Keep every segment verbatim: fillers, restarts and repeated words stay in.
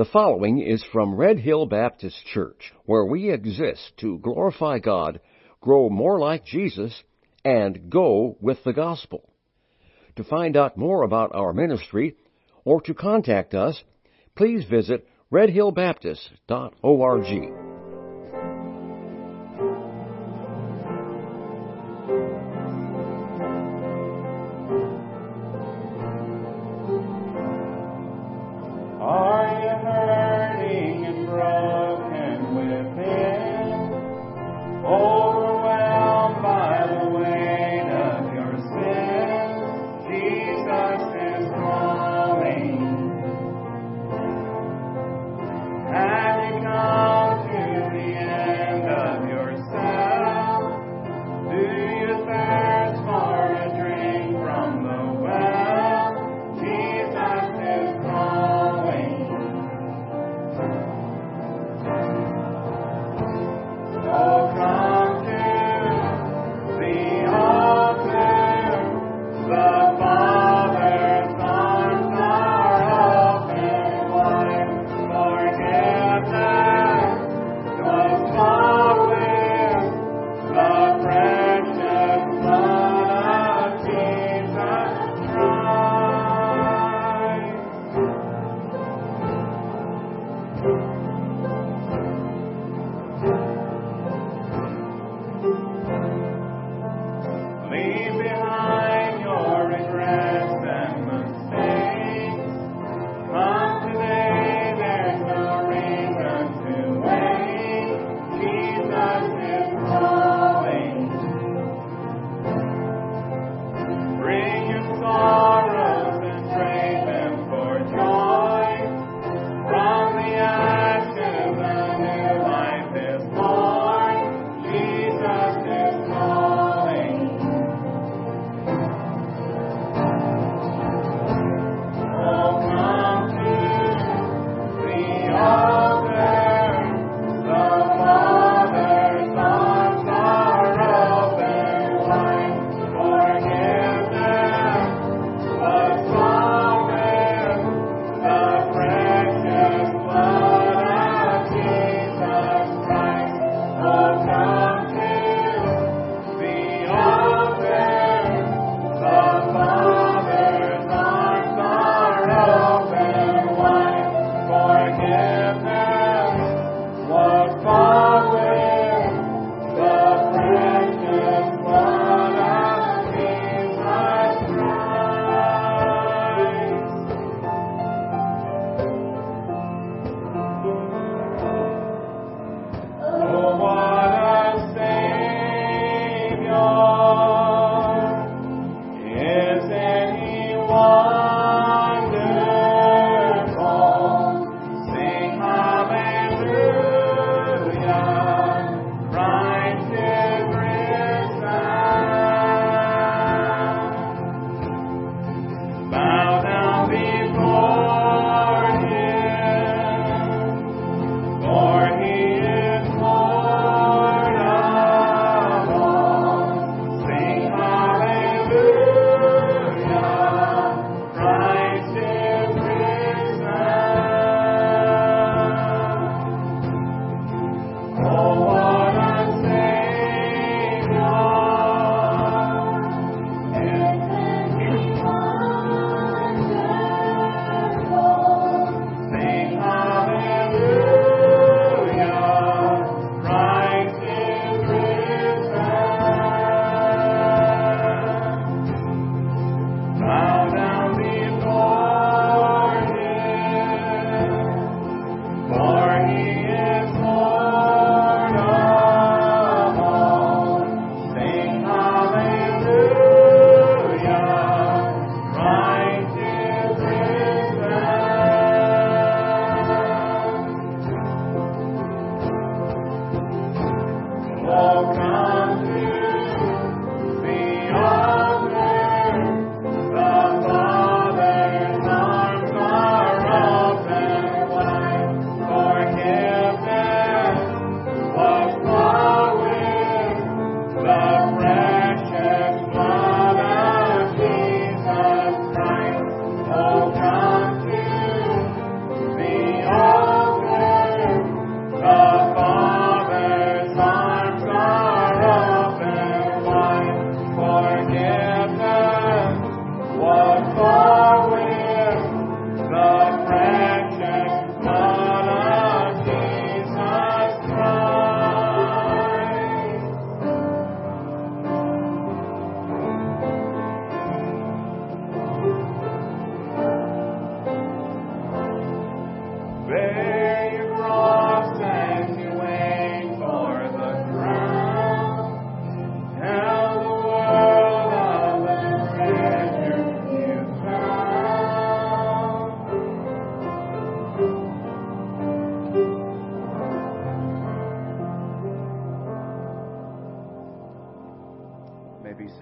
The following is from Red Hill Baptist Church, where we exist to glorify God, grow more like Jesus, and go with the gospel. To find out more about our ministry, or to contact us, please visit red hill baptist dot org. Sorrows and trade them for joy from the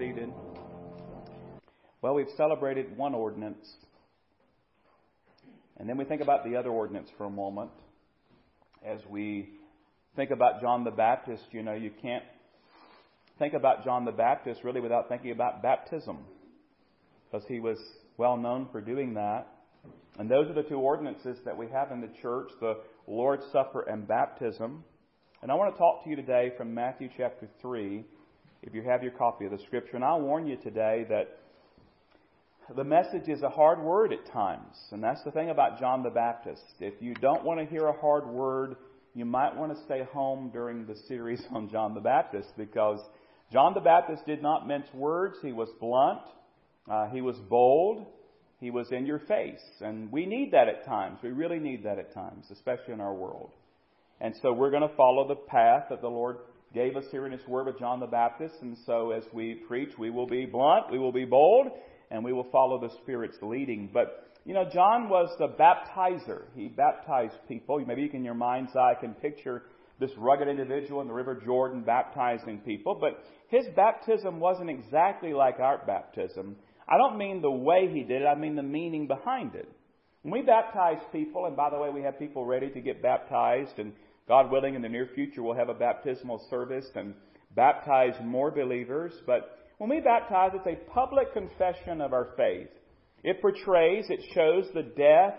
seated. Well, we've celebrated one ordinance. And then we think about the other ordinance for a moment. As we think about John the Baptist, you know, you can't think about John the Baptist really without thinking about baptism, because he was well known for doing that. And those are the two ordinances that we have in the church, the Lord's Supper and baptism. And I want to talk to you today from Matthew chapter three, if you have your copy of the Scripture. And I'll warn you today that the message is a hard word at times. And that's the thing about John the Baptist. If you don't want to hear a hard word, you might want to stay home during the series on John the Baptist, because John the Baptist did not mince words. He was blunt. Uh, he was bold. He was in your face. And we need that at times. We really need that at times, especially in our world. And so we're going to follow the path that the Lord gave us here in His Word with John the Baptist. And so as we preach, we will be blunt, we will be bold, and we will follow the Spirit's leading. But, you know, John was the baptizer. He baptized people. Maybe you can, in your mind's eye, can picture this rugged individual in the River Jordan baptizing people. But his baptism wasn't exactly like our baptism. I don't mean the way he did it. I mean the meaning behind it. When we baptize people, and by the way, we have people ready to get baptized, and God willing, in the near future, we'll have a baptismal service and baptize more believers. But when we baptize, it's a public confession of our faith. It portrays, it shows the death,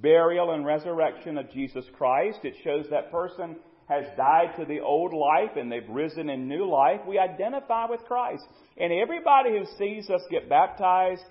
burial, and resurrection of Jesus Christ. It shows that person has died to the old life and they've risen in new life. We identify with Christ. And everybody who sees us get baptized,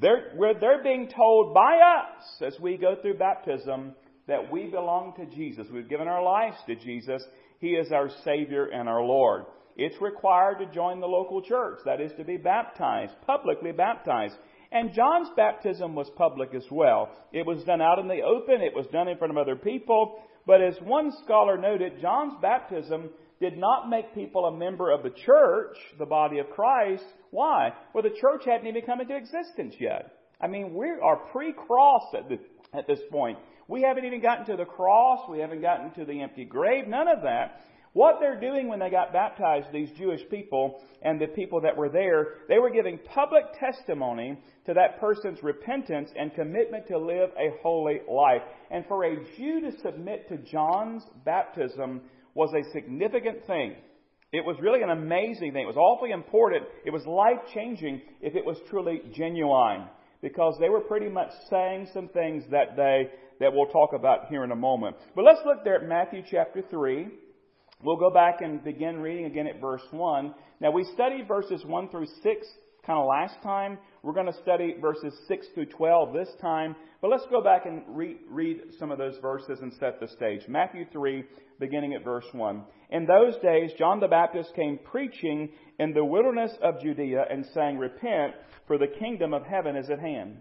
they're, we're, they're being told by us as we go through baptism that we belong to Jesus. We've given our lives to Jesus. He is our Savior and our Lord. It's required to join the local church. That is to be baptized, publicly baptized. And John's baptism was public as well. It was done out in the open. It was done in front of other people. But as one scholar noted, John's baptism did not make people a member of the church, the body of Christ. Why? Well, the church hadn't even come into existence yet. I mean, we are pre-cross at this, at this point. We haven't even gotten to the cross. We haven't gotten to the empty grave. None of that. What they're doing when they got baptized, these Jewish people and the people that were there, they were giving public testimony to that person's repentance and commitment to live a holy life. And for a Jew to submit to John's baptism was a significant thing. It was really an amazing thing. It was awfully important. It was life-changing if it was truly genuine, because they were pretty much saying some things that day that we'll talk about here in a moment. But let's look there at Matthew chapter three. We'll go back and begin reading again at verse one. Now, we studied verses one through six kind of last time. We're going to study verses six through twelve this time. But let's go back and re- read some of those verses and set the stage. Matthew three, beginning at verse one. In those days, John the Baptist came preaching in the wilderness of Judea and saying, "Repent, for the kingdom of heaven is at hand.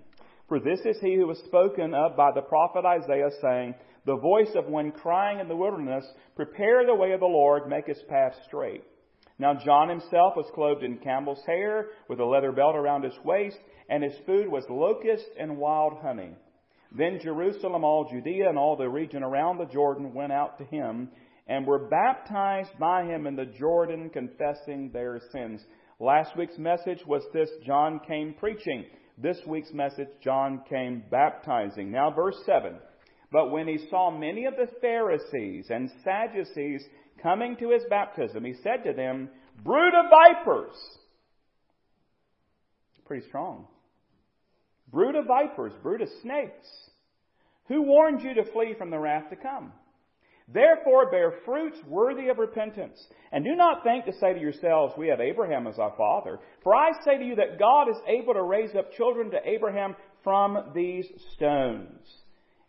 For this is he who was spoken of by the prophet Isaiah, saying, the voice of one crying in the wilderness, prepare the way of the Lord, make his path straight. Now John himself was clothed in camel's hair, with a leather belt around his waist, and his food was locusts and wild honey. Then Jerusalem, all Judea, and all the region around the Jordan went out to him, and were baptized by him in the Jordan, confessing their sins." Last week's message was this: John came preaching. This week's message, John came baptizing. Now verse seven. "But when he saw many of the Pharisees and Sadducees coming to his baptism, he said to them, brood of vipers." Pretty strong. Brood of vipers, brood of snakes. "Who warned you to flee from the wrath to come? Therefore bear fruits worthy of repentance. And do not think to say to yourselves, we have Abraham as our father. For I say to you that God is able to raise up children to Abraham from these stones.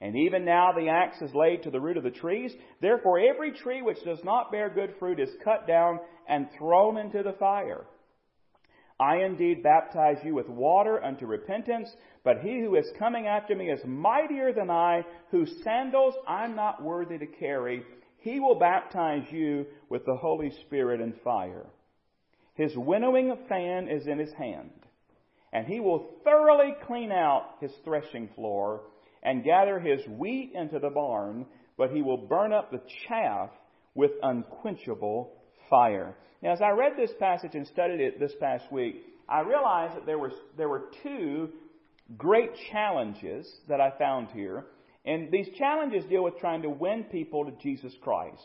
And even now the axe is laid to the root of the trees. Therefore every tree which does not bear good fruit is cut down and thrown into the fire. I indeed baptize you with water unto repentance, but he who is coming after me is mightier than I, whose sandals I'm not worthy to carry. He will baptize you with the Holy Spirit and fire. His winnowing fan is in his hand, and he will thoroughly clean out his threshing floor and gather his wheat into the barn, but he will burn up the chaff with unquenchable fire." Now, as I read this passage and studied it this past week, I realized that there were, there were two great challenges that I found here. And these challenges deal with trying to win people to Jesus Christ.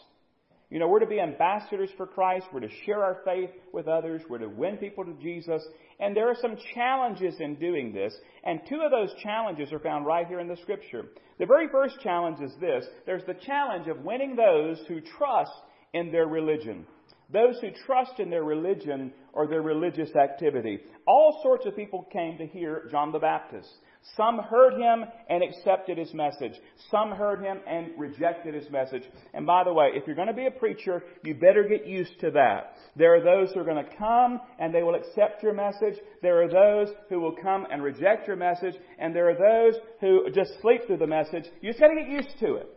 You know, we're to be ambassadors for Christ. We're to share our faith with others. We're to win people to Jesus. And there are some challenges in doing this. And two of those challenges are found right here in the Scripture. The very first challenge is this. There's the challenge of winning those who trust in their religion. Those who trust in their religion or their religious activity. All sorts of people came to hear John the Baptist. Some heard him and accepted his message. Some heard him and rejected his message. And by the way, if you're going to be a preacher, you better get used to that. There are those who are going to come and they will accept your message. There are those who will come and reject your message. And there are those who just sleep through the message. You just got to get used to it.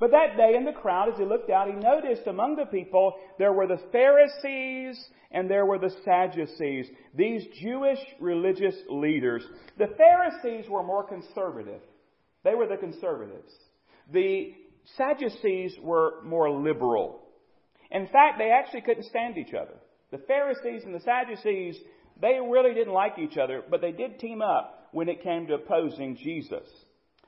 But that day in the crowd, as he looked out, he noticed among the people there were the Pharisees and there were the Sadducees, these Jewish religious leaders. The Pharisees were more conservative. They were the conservatives. The Sadducees were more liberal. In fact, they actually couldn't stand each other. The Pharisees and the Sadducees, they really didn't like each other, but they did team up when it came to opposing Jesus.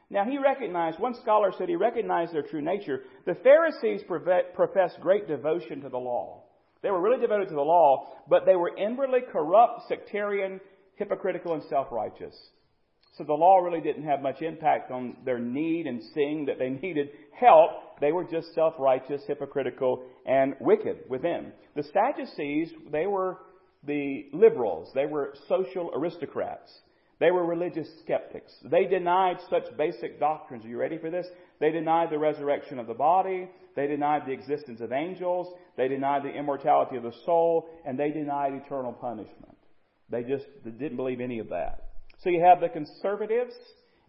Now, he recognized, one scholar said he recognized their true nature. The Pharisees professed great devotion to the law. They were really devoted to the law, but they were inwardly corrupt, sectarian, hypocritical, and self-righteous. So the law really didn't have much impact on their need and seeing that they needed help. They were just self-righteous, hypocritical, and wicked within. The Sadducees, they were the liberals. They were social aristocrats. They were religious skeptics. They denied such basic doctrines. Are you ready for this? They denied the resurrection of the body. They denied the existence of angels. They denied the immortality of the soul. And they denied eternal punishment. They just didn't believe any of that. So you have the conservatives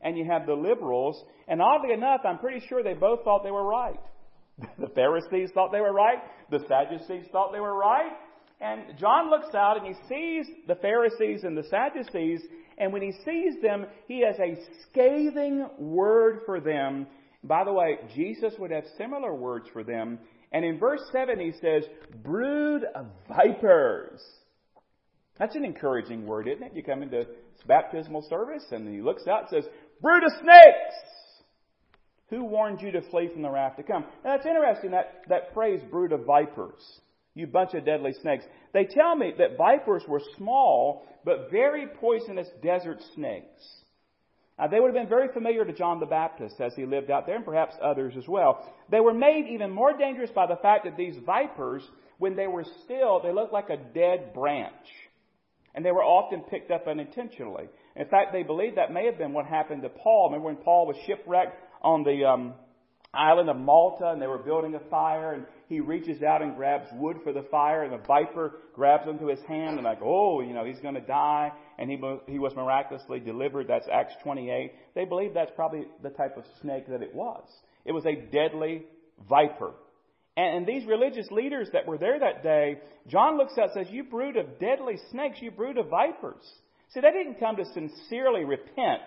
and you have the liberals. And oddly enough, I'm pretty sure they both thought they were right. The Pharisees thought they were right. The Sadducees thought they were right. And John looks out and he sees the Pharisees and the Sadducees. And when he sees them, he has a scathing word for them. By the way, Jesus would have similar words for them. And in verse seven, he says, brood of vipers. That's an encouraging word, isn't it? You come into baptismal service and he looks out and says, brood of snakes. Who warned you to flee from the wrath to come? Now, that's interesting, that, that phrase, brood of vipers. You bunch of deadly snakes. They tell me that vipers were small, but very poisonous desert snakes. Now, they would have been very familiar to John the Baptist as he lived out there, and perhaps others as well. They were made even more dangerous by the fact that these vipers, when they were still, they looked like a dead branch. And they were often picked up unintentionally. In fact, they believed that may have been what happened to Paul. Remember when Paul was shipwrecked on the um, island of Malta, and they were building a fire, and he reaches out and grabs wood for the fire, and the viper grabs him to his hand, and like, oh, you know, he's going to die. And he he was miraculously delivered. That's Acts twenty-eight. They believe that's probably the type of snake that it was. It was a deadly viper. And, and these religious leaders that were there that day, John looks out and says, you brood of deadly snakes, you brood of vipers. See, they didn't come to sincerely repent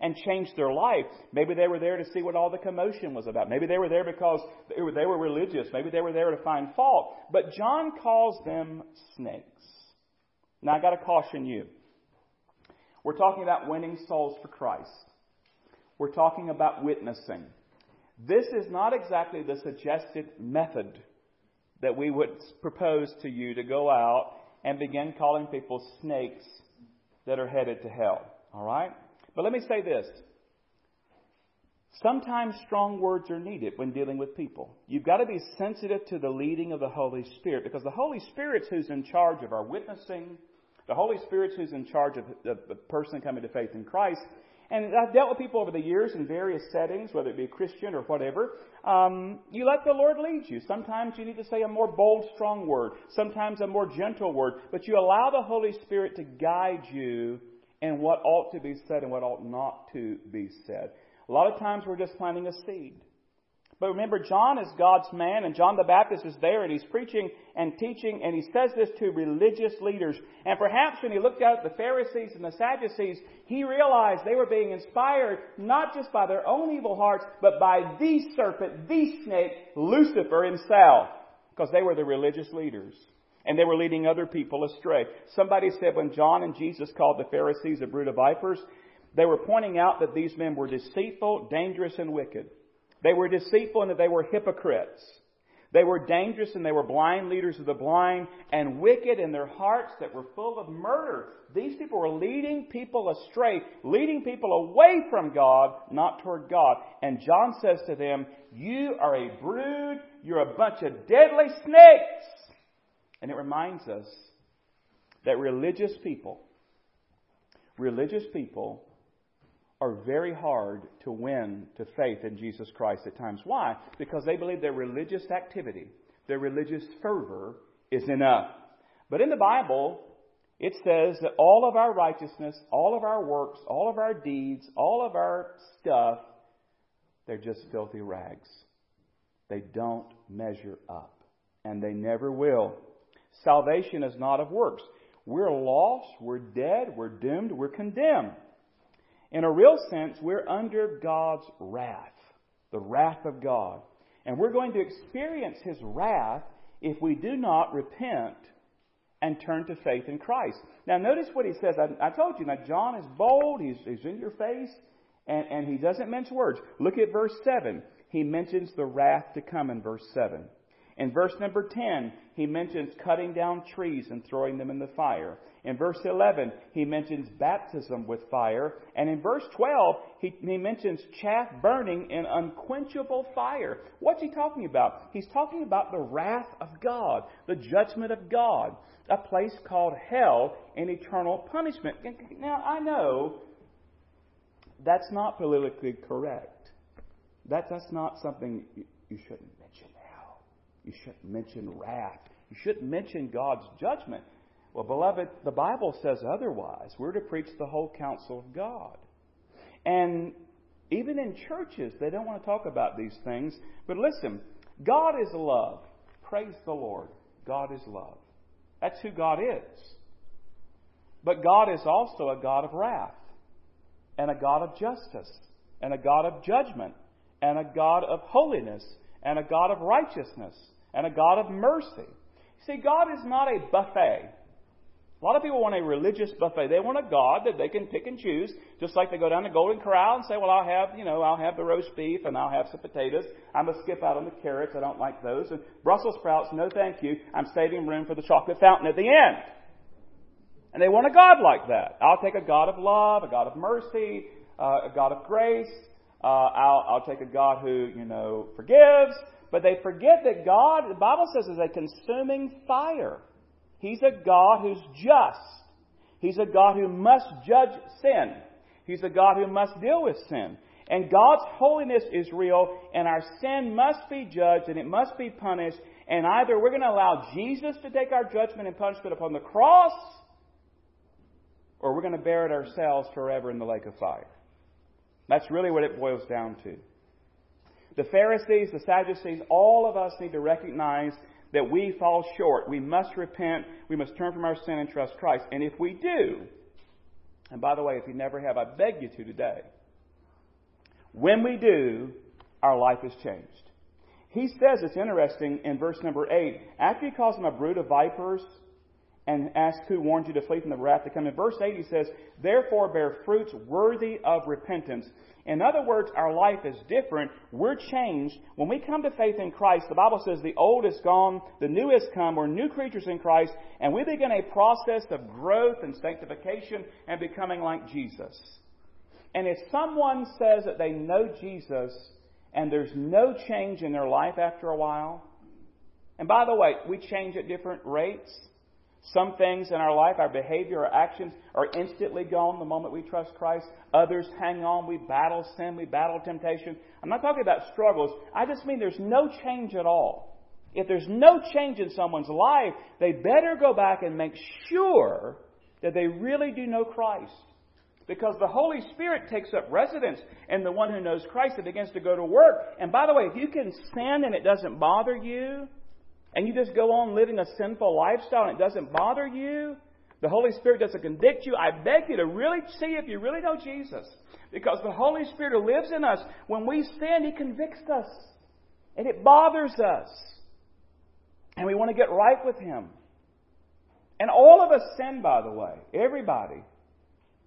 and changed their life. Maybe they were there to see what all the commotion was about. Maybe they were there because they were, they were religious. Maybe they were there to find fault. But John calls them snakes. Now, I've got to caution you. We're talking about winning souls for Christ. We're talking about witnessing. This is not exactly the suggested method that we would propose to you to go out and begin calling people snakes that are headed to hell. All right? But let me say this. Sometimes strong words are needed when dealing with people. You've got to be sensitive to the leading of the Holy Spirit, because the Holy Spirit's who's in charge of our witnessing. The Holy Spirit's who's in charge of the person coming to faith in Christ. And I've dealt with people over the years in various settings, whether it be Christian or whatever. Um, you let the Lord lead you. Sometimes you need to say a more bold, strong word. Sometimes a more gentle word. But you allow the Holy Spirit to guide you and what ought to be said and what ought not to be said. A lot of times we're just planting a seed. But remember, John is God's man, and John the Baptist is there, and he's preaching and teaching, and he says this to religious leaders. And perhaps when he looked out at the Pharisees and the Sadducees, he realized they were being inspired not just by their own evil hearts, but by the serpent, the snake, Lucifer himself, because they were the religious leaders. and they were leading other people astray. Somebody said when John and Jesus called the Pharisees a brood of vipers, they were pointing out that these men were deceitful, dangerous, and wicked. They were deceitful and that they were hypocrites. They were dangerous and they were blind leaders of the blind, and wicked in their hearts that were full of murder. These people were leading people astray, leading people away from God, not toward God. And John says to them, you are a brood, you're a bunch of deadly snakes. And it reminds us that religious people, religious people are very hard to win to faith in Jesus Christ at times. Why? Because they believe their religious activity, their religious fervor is enough. But in the Bible, it says that all of our righteousness, all of our works, all of our deeds, all of our stuff, they're just filthy rags. They don't measure up, and they never will. Salvation is not of works. We're lost, we're dead, we're doomed, we're condemned. In a real sense, we're under God's wrath, the wrath of God. And we're going to experience His wrath if we do not repent and turn to faith in Christ. Now, notice what he says. I, I told you, now John is bold. He's, he's in your face. And, and he doesn't mince words. Look at verse seven. He mentions the wrath to come in verse seven. In verse number ten, he mentions cutting down trees and throwing them in the fire. In verse eleven, he mentions baptism with fire. And in verse twelve, he, he mentions chaff burning in unquenchable fire. What's he talking about? He's talking about the wrath of God, the judgment of God, a place called hell and eternal punishment. Now, I know that's not politically correct. That, that's not something you, you shouldn't mention hell. You shouldn't mention wrath. You shouldn't mention God's judgment. Well, beloved, the Bible says otherwise. We're to preach the whole counsel of God. And even in churches, they don't want to talk about these things. But listen, God is love. Praise the Lord. God is love. That's who God is. But God is also a God of wrath, and a God of justice, and a God of judgment, and a God of holiness, and a God of righteousness, and a God of mercy. See, God is not a buffet. A lot of people want a religious buffet. They want a God that they can pick and choose, just like they go down to Golden Corral and say, well, I'll have, you know, I'll have the roast beef and I'll have some potatoes. I'm going to skip out on the carrots. I don't like those. And Brussels sprouts, no thank you. I'm saving room for the chocolate fountain at the end. And they want a God like that. I'll take a God of love, a God of mercy, uh, a God of grace. Uh, I'll, I'll take a God who, you know, forgives. But they forget that God, the Bible says, is a consuming fire. He's a God who's just. He's a God who must judge sin. He's a God who must deal with sin. And God's holiness is real, and our sin must be judged, and it must be punished. And either we're going to allow Jesus to take our judgment and punishment upon the cross, or we're going to bear it ourselves forever in the lake of fire. That's really what it boils down to. The Pharisees, the Sadducees, all of us need to recognize that we fall short. We must repent. We must turn from our sin and trust Christ. And if we do, and by the way, if you never have, I beg you to today. When we do, our life is changed. He says, it's interesting, in verse number eight, after he calls them a brood of vipers and asks who warned you to flee from the wrath to come, in verse eight he says, therefore bear fruits worthy of repentance. In other words, our life is different. We're changed. When we come to faith in Christ, the Bible says the old is gone, the new is come. We're new creatures in Christ, and we begin a process of growth and sanctification and becoming like Jesus. And if someone says that they know Jesus and there's no change in their life after a while, and by the way, we change at different rates. Some things in our life, our behavior, our actions, are instantly gone the moment we trust Christ. Others hang on. We battle sin. We battle temptation. I'm not talking about struggles. I just mean there's no change at all. If there's no change in someone's life, they better go back and make sure that they really do know Christ. Because the Holy Spirit takes up residence in the one who knows Christ and begins to go to work. And by the way, if you can sin and it doesn't bother you, and you just go on living a sinful lifestyle and it doesn't bother you, the Holy Spirit doesn't convict you, I beg you to really see if you really know Jesus. Because the Holy Spirit who lives in us, when we sin, He convicts us. And it bothers us. And we want to get right with Him. And all of us sin, by the way. Everybody.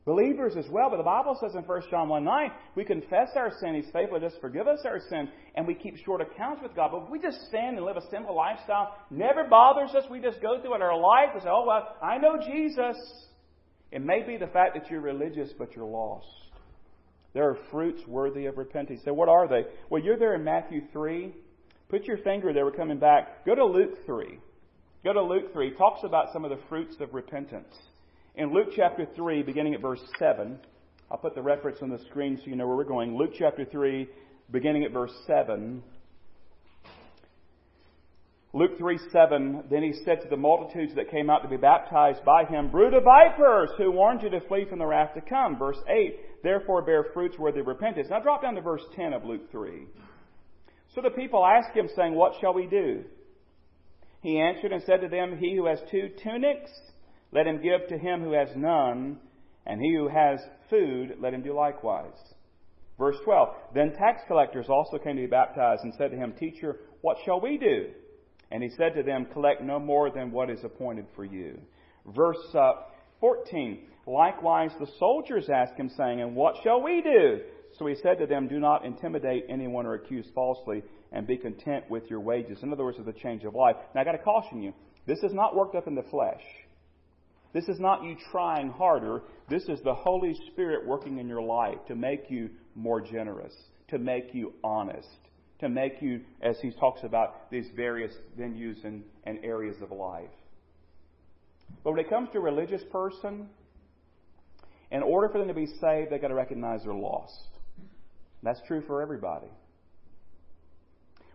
Believers as well. But the Bible says in First John one nine, we confess our sin. He's faithful to just forgive us our sin. And we keep short accounts with God. But if we just sin and live a simple lifestyle, never bothers us. We just go through it in our life and say, oh, well, I know Jesus. It may be the fact that you're religious, but you're lost. There are fruits worthy of repentance. So what are they? Well, you're there in Matthew three. Put your finger there. We're coming back. Go to Luke three. Go to Luke three. It talks about some of the fruits of repentance. In Luke chapter three, beginning at verse seven, I'll put the reference on the screen so you know where we're going. Luke chapter three, beginning at verse seven. Luke three seven, then he said to the multitudes that came out to be baptized by him, brood of vipers, who warned you to flee from the wrath to come. Verse eight, therefore bear fruits worthy of repentance. Now drop down to verse ten of Luke three. So the people asked him, saying, what shall we do? He answered and said to them, he who has two tunics, let him give to him who has none, and he who has food, let him do likewise. Verse twelve, then tax collectors also came to be baptized and said to him, teacher, what shall we do? And he said to them, collect no more than what is appointed for you. Verse uh, fourteen, likewise the soldiers asked him, saying, and what shall we do? So he said to them, do not intimidate anyone or accuse falsely, and be content with your wages. In other words, of the change of life. Now, I've got to caution you, this is not worked up in the flesh. This is not you trying harder. This is the Holy Spirit working in your life to make you more generous, to make you honest, to make you, as he talks about, these various venues and, and areas of life. But when it comes to a religious person, in order for them to be saved, they've got to recognize they're lost. That's true for everybody.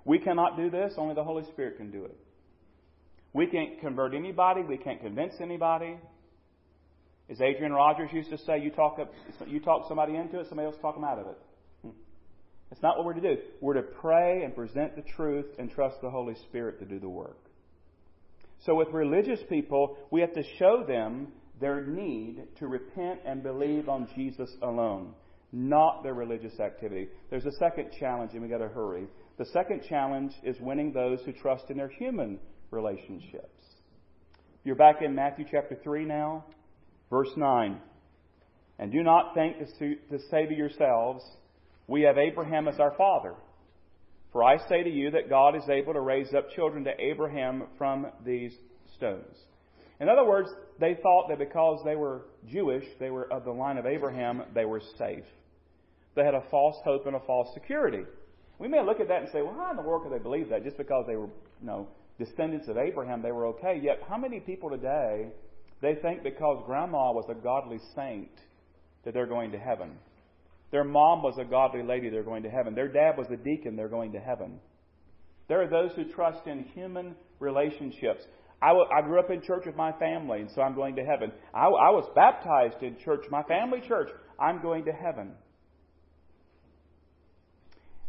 We cannot do this. Only the Holy Spirit can do it. We can't convert anybody. We can't convince anybody. As Adrian Rogers used to say, you talk up, you talk somebody into it, somebody else talk them out of it. It's not what we're to do. We're to pray and present the truth and trust the Holy Spirit to do the work. So with religious people, we have to show them their need to repent and believe on Jesus alone, not their religious activity. There's a second challenge, and we've got to hurry. The second challenge is winning those who trust in their human relationships. You're back in Matthew chapter three now, verse nine. And do not think to say to yourselves, we have Abraham as our father. For I say to you that God is able to raise up children to Abraham from these stones. In other words, they thought that because they were Jewish, they were of the line of Abraham, they were safe. They had a false hope and a false security. We may look at that and say, well, how in the world could they believe that? Just because they were, you know, descendants of Abraham, they were okay. Yet how many people today, they think because grandma was a godly saint that they're going to heaven? Their mom was a godly lady, they're going to heaven. Their dad was a deacon, they're going to heaven. There are those who trust in human relationships. I, w- I grew up in church with my family, and so I'm going to heaven. I, w- I was baptized in church, my family church. I'm going to heaven.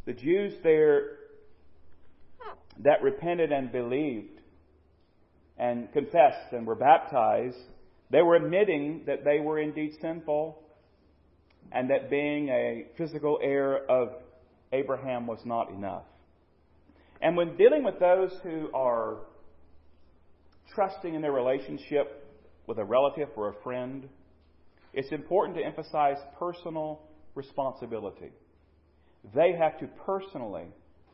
The Jews there that repented and believed and confessed and were baptized, they were admitting that they were indeed sinful, and that being a physical heir of Abraham was not enough. And when dealing with those who are trusting in their relationship with a relative or a friend, it's important to emphasize personal responsibility. They have to personally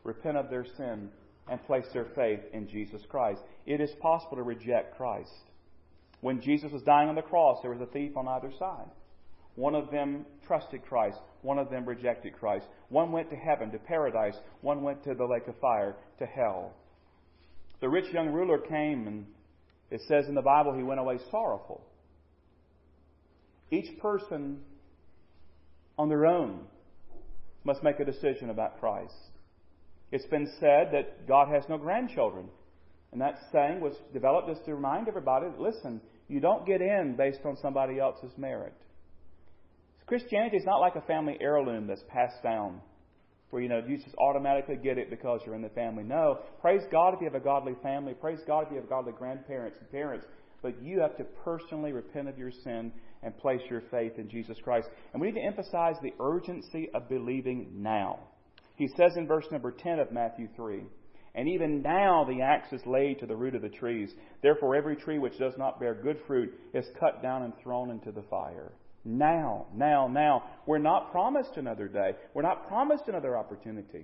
repent of their sin and place their faith in Jesus Christ. It is possible to reject Christ. When Jesus was dying on the cross, there was a thief on either side. One of them trusted Christ. One of them rejected Christ. One went to heaven, to paradise. One went to the lake of fire, to hell. The rich young ruler came, and it says in the Bible, he went away sorrowful. Each person on their own must make a decision about Christ. It's been said that God has no grandchildren. And that saying was developed just to remind everybody, listen, you don't get in based on somebody else's merit. Christianity is not like a family heirloom that's passed down, where you know you just automatically get it because you're in the family. No, praise God if you have a godly family. Praise God if you have godly grandparents and parents. But you have to personally repent of your sin and place your faith in Jesus Christ. And we need to emphasize the urgency of believing now. He says in verse number ten of Matthew three, And even now the axe is laid to the root of the trees. Therefore every tree which does not bear good fruit is cut down and thrown into the fire. Now, now, now. We're not promised another day. We're not promised another opportunity.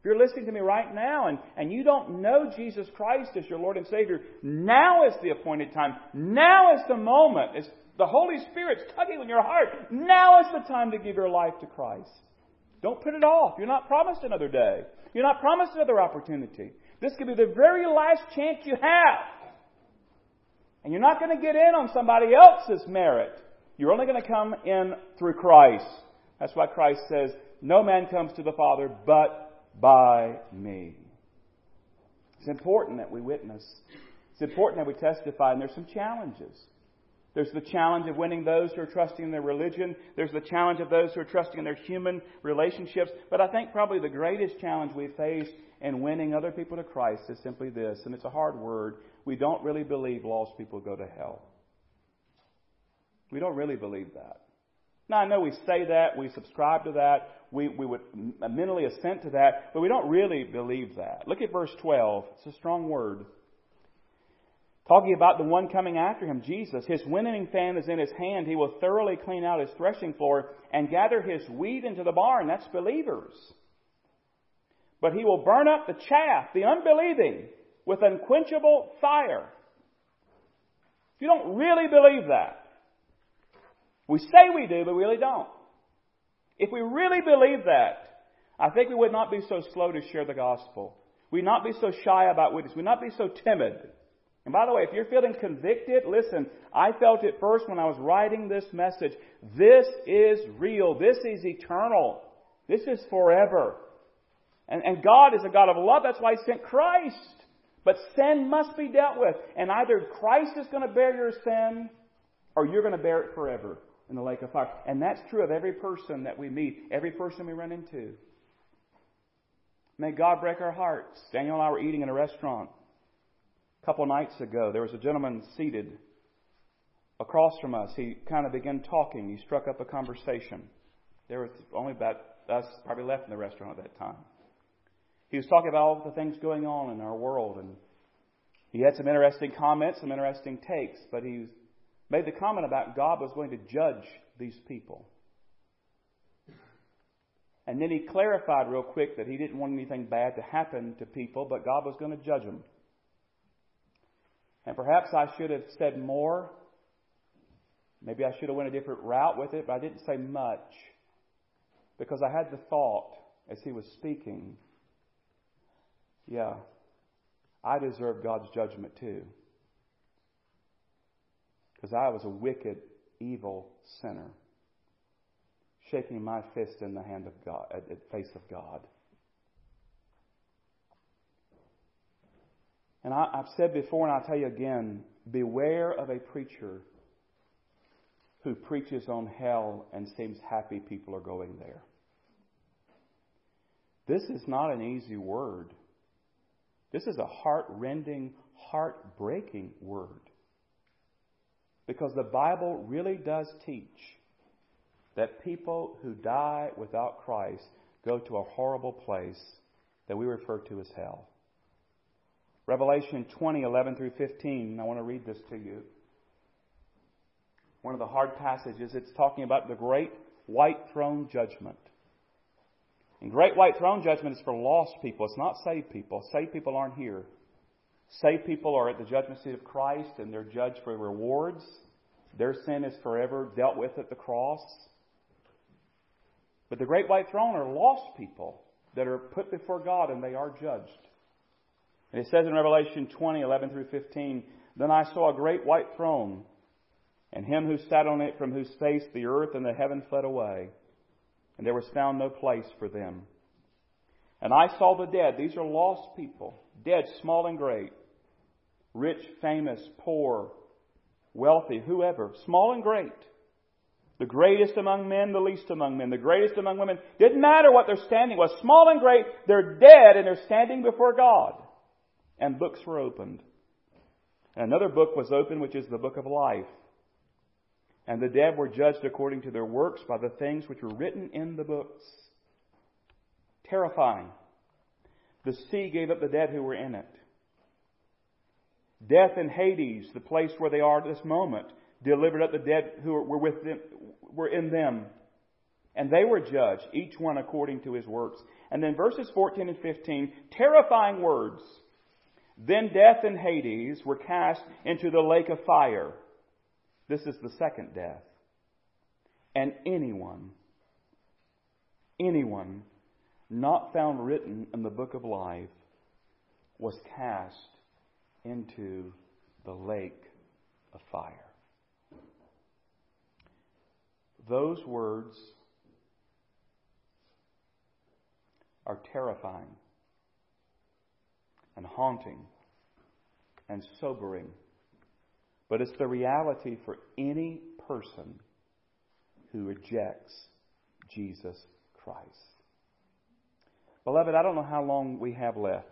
If you're listening to me right now and, and you don't know Jesus Christ as your Lord and Savior, now is the appointed time. Now is the moment. It's the Holy Spirit's tugging on your heart. Now is the time to give your life to Christ. Don't put it off. You're not promised another day. You're not promised another opportunity. This could be the very last chance you have. And you're not going to get in on somebody else's merit. You're only going to come in through Christ. That's why Christ says, "No man comes to the Father but by me." It's important that we witness. It's important that we testify. And there's some challenges. There's the challenge of winning those who are trusting in their religion. There's the challenge of those who are trusting in their human relationships. But I think probably the greatest challenge we face in winning other people to Christ is simply this, and it's a hard word. We don't really believe lost people go to hell. We don't really believe that. Now, I know we say that, we subscribe to that, we, we would mentally assent to that, but we don't really believe that. Look at verse twelve. It's a strong word. Talking about the one coming after him, Jesus. His winnowing fan is in his hand. He will thoroughly clean out his threshing floor and gather his wheat into the barn. That's believers. But he will burn up the chaff, the unbelieving, with unquenchable fire. You don't really believe that. We say we do, but we really don't. If we really believe that, I think we would not be so slow to share the gospel. We'd not be so shy about witness. We'd not be so timid. And by the way, if you're feeling convicted, listen, I felt it first when I was writing this message. This is real. This is eternal. This is forever. And, and God is a God of love. That's why He sent Christ. But sin must be dealt with. And either Christ is going to bear your sin, or you're going to bear it forever in the lake of fire. And that's true of every person that we meet, every person we run into. May God break our hearts. Daniel and I were eating in a restaurant. A couple nights ago, there was a gentleman seated across from us. He kind of began talking. He struck up a conversation. There was only about us probably left in the restaurant at that time. He was talking about all the things going on in our world. And he had some interesting comments, some interesting takes. But he made the comment about God was going to judge these people. And then he clarified real quick that he didn't want anything bad to happen to people, but God was going to judge them. And perhaps I should have said more. Maybe I should have went a different route with it, but I didn't say much. Because I had the thought as he was speaking, yeah, I deserve God's judgment too. Because I was a wicked, evil sinner, shaking my fist in the hand of God, at the face of God. And I, I've said before, and I'll tell you again, beware of a preacher who preaches on hell and seems happy people are going there. This is not an easy word. This is a heart-rending, heart-breaking word. Because the Bible really does teach that people who die without Christ go to a horrible place that we refer to as hell. Revelation twenty, eleven through fifteen, I want to read this to you. One of the hard passages, it's talking about the great white throne judgment. And great white throne judgment is for lost people. It's not saved people. Saved people aren't here. Saved people are at the judgment seat of Christ and they're judged for rewards. Their sin is forever dealt with at the cross. But the great white throne are lost people that are put before God and they are judged. And it says in Revelation twenty, eleven through fifteen, "Then I saw a great white throne, and him who sat on it, from whose face the earth and the heaven fled away, and there was found no place for them. And I saw the dead," these are lost people, dead, small and great, rich, famous, poor, wealthy, whoever, small and great, the greatest among men, the least among men, the greatest among women, didn't matter what their standing was, small and great, they're dead and they're standing before God. And books were opened. And another book was opened, which is the book of life. And the dead were judged according to their works by the things which were written in the books. Terrifying. The sea gave up the dead who were in it. Death and Hades, the place where they are at this moment, delivered up the dead who were with them, were in them. And they were judged, each one according to his works. And then verses fourteen and fifteen, terrifying words. Then death and Hades were cast into the lake of fire. This is the second death. And anyone, anyone not found written in the book of life was cast into the lake of fire. Those words are terrifying and haunting and sobering. But it's the reality for any person who rejects Jesus Christ. Beloved, I don't know how long we have left.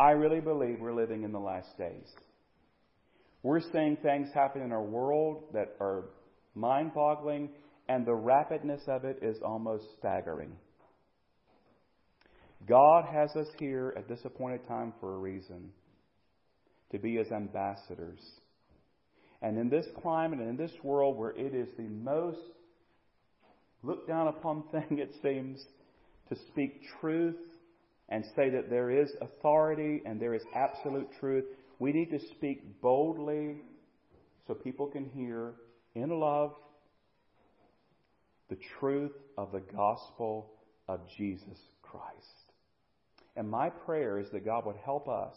I really believe we're living in the last days. We're seeing things happen in our world that are mind-boggling, and the rapidness of it is almost staggering. God has us here at this appointed time for a reason, to be His ambassadors. And in this climate and in this world where it is the most looked down upon thing, it seems, to speak truth and say that there is authority and there is absolute truth, we need to speak boldly so people can hear, in love, the truth of the gospel of Jesus Christ. And my prayer is that God would help us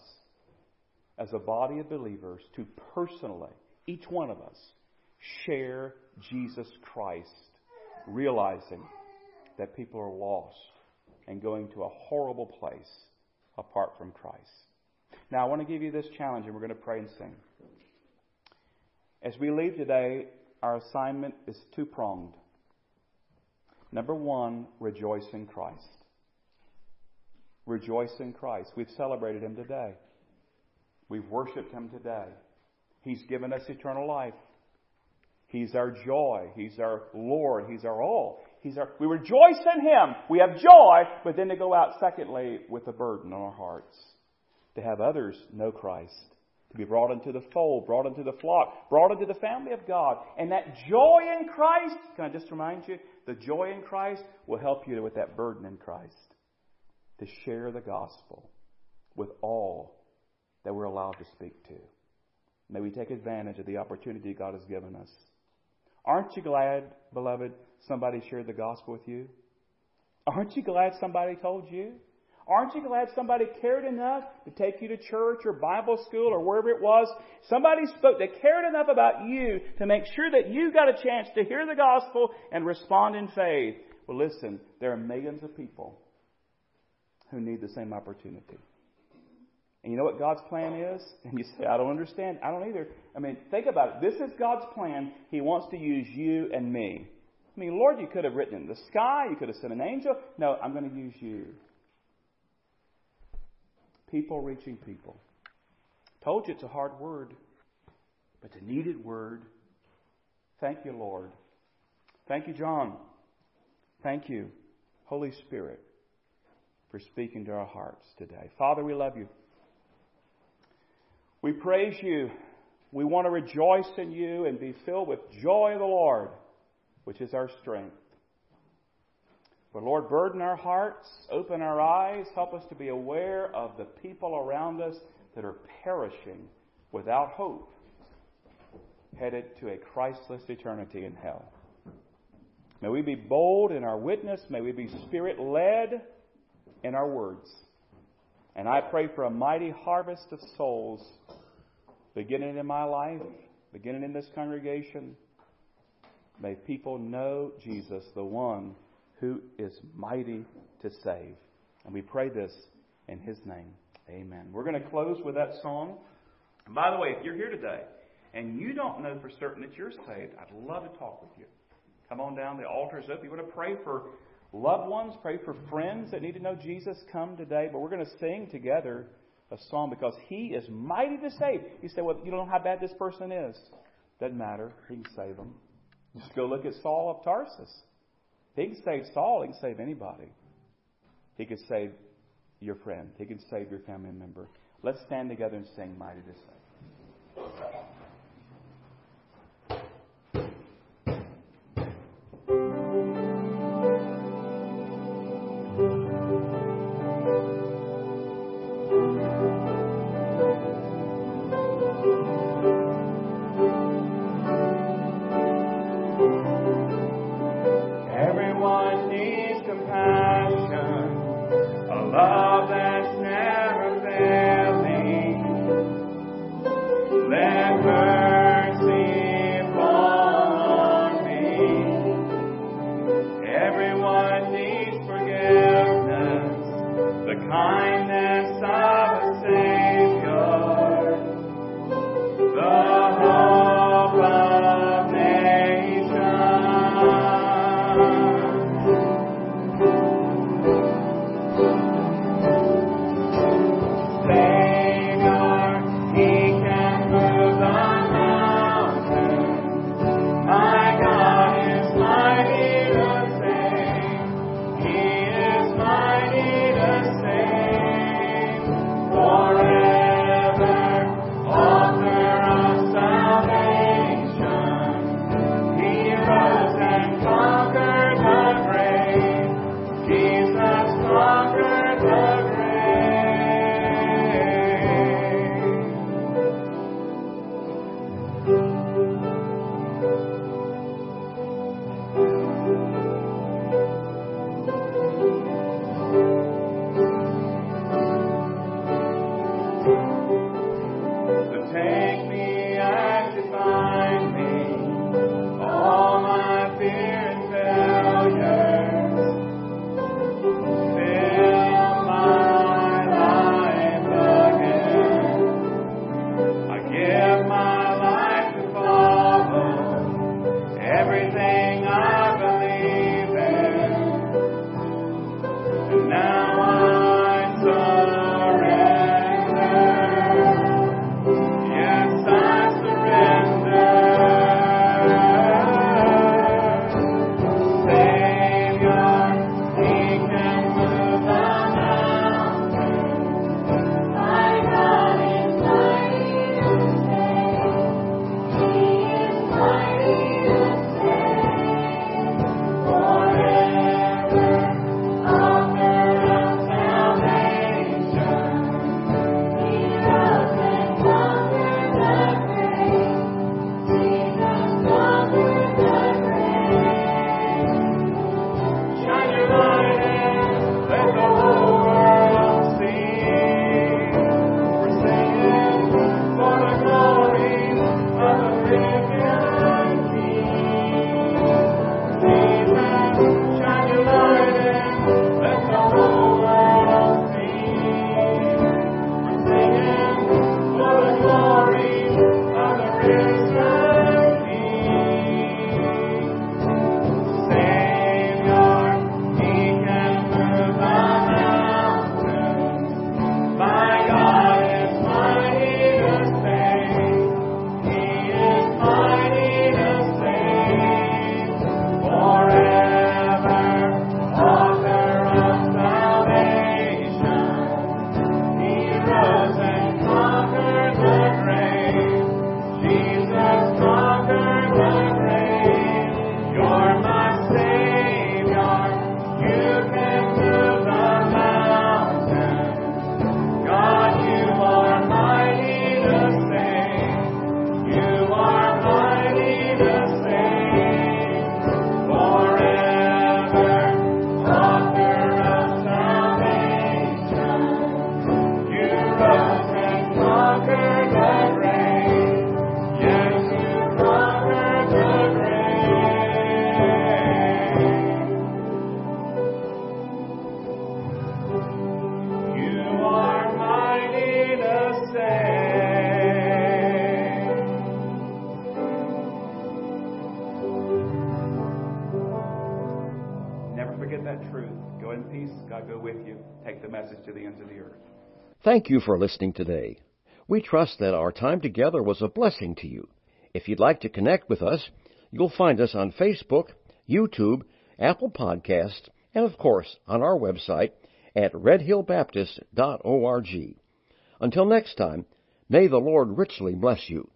as a body of believers to personally, each one of us, share Jesus Christ, realizing that people are lost and going to a horrible place apart from Christ. Now, I want to give you this challenge, and we're going to pray and sing. As we leave today, our assignment is two-pronged. Number one, rejoice in Christ. Rejoice in Christ. We've celebrated Him today. We've worshiped Him today. He's given us eternal life. He's our joy. He's our Lord. He's our all. He's our. We rejoice in Him. We have joy, but then to go out, secondly, with a burden on our hearts. To have others know Christ. To be brought into the fold, brought into the flock, brought into the family of God. And that joy in Christ, can I just remind you, the joy in Christ will help you with that burden in Christ. To share the gospel with all that we're allowed to speak to. May we take advantage of the opportunity God has given us. Aren't you glad, beloved, somebody shared the gospel with you? Aren't you glad somebody told you? Aren't you glad somebody cared enough to take you to church or Bible school or wherever it was? Somebody spoke, they cared enough about you to make sure that you got a chance to hear the gospel and respond in faith. Well, listen, there are millions of people who need the same opportunity. And you know what God's plan is? And you say, I don't understand. I don't either. I mean, think about it. This is God's plan. He wants to use you and me. I mean, Lord, you could have written in the sky. You could have sent an angel. No, I'm going to use you. People reaching people. Told you it's a hard word, but it's a needed word. Thank you, Lord. Thank you, John. Thank you, Holy Spirit, for speaking to our hearts today. Father, we love you. We praise you. We want to rejoice in you and be filled with joy of the Lord, which is our strength. But Lord, burden our hearts, open our eyes, help us to be aware of the people around us that are perishing without hope, headed to a Christless eternity in hell. May we be bold in our witness. May we be Spirit-led in our words. And I pray for a mighty harvest of souls, beginning in my life, beginning in this congregation. May people know Jesus, the one who is mighty to save. And we pray this in His name. Amen. We're going to close with that song. And by the way, if you're here today and you don't know for certain that you're saved, I'd love to talk with you. Come on down. The altar is open. You want to pray for loved ones, pray for friends that need to know Jesus, come today. But we're going to sing together a song because He is mighty to save. You say, well, you don't know how bad this person is. Doesn't matter. He can save them. Just go look at Saul of Tarsus. He can save Saul. He can save anybody. He could save your friend. They can save your family member. Let's stand together and sing Mighty Disciple. Thank you for listening today. We trust that our time together was a blessing to you. If you'd like to connect with us, you'll find us on Facebook, YouTube, Apple Podcasts, and of course on our website at red hill baptist dot org. Until next time, may the Lord richly bless you.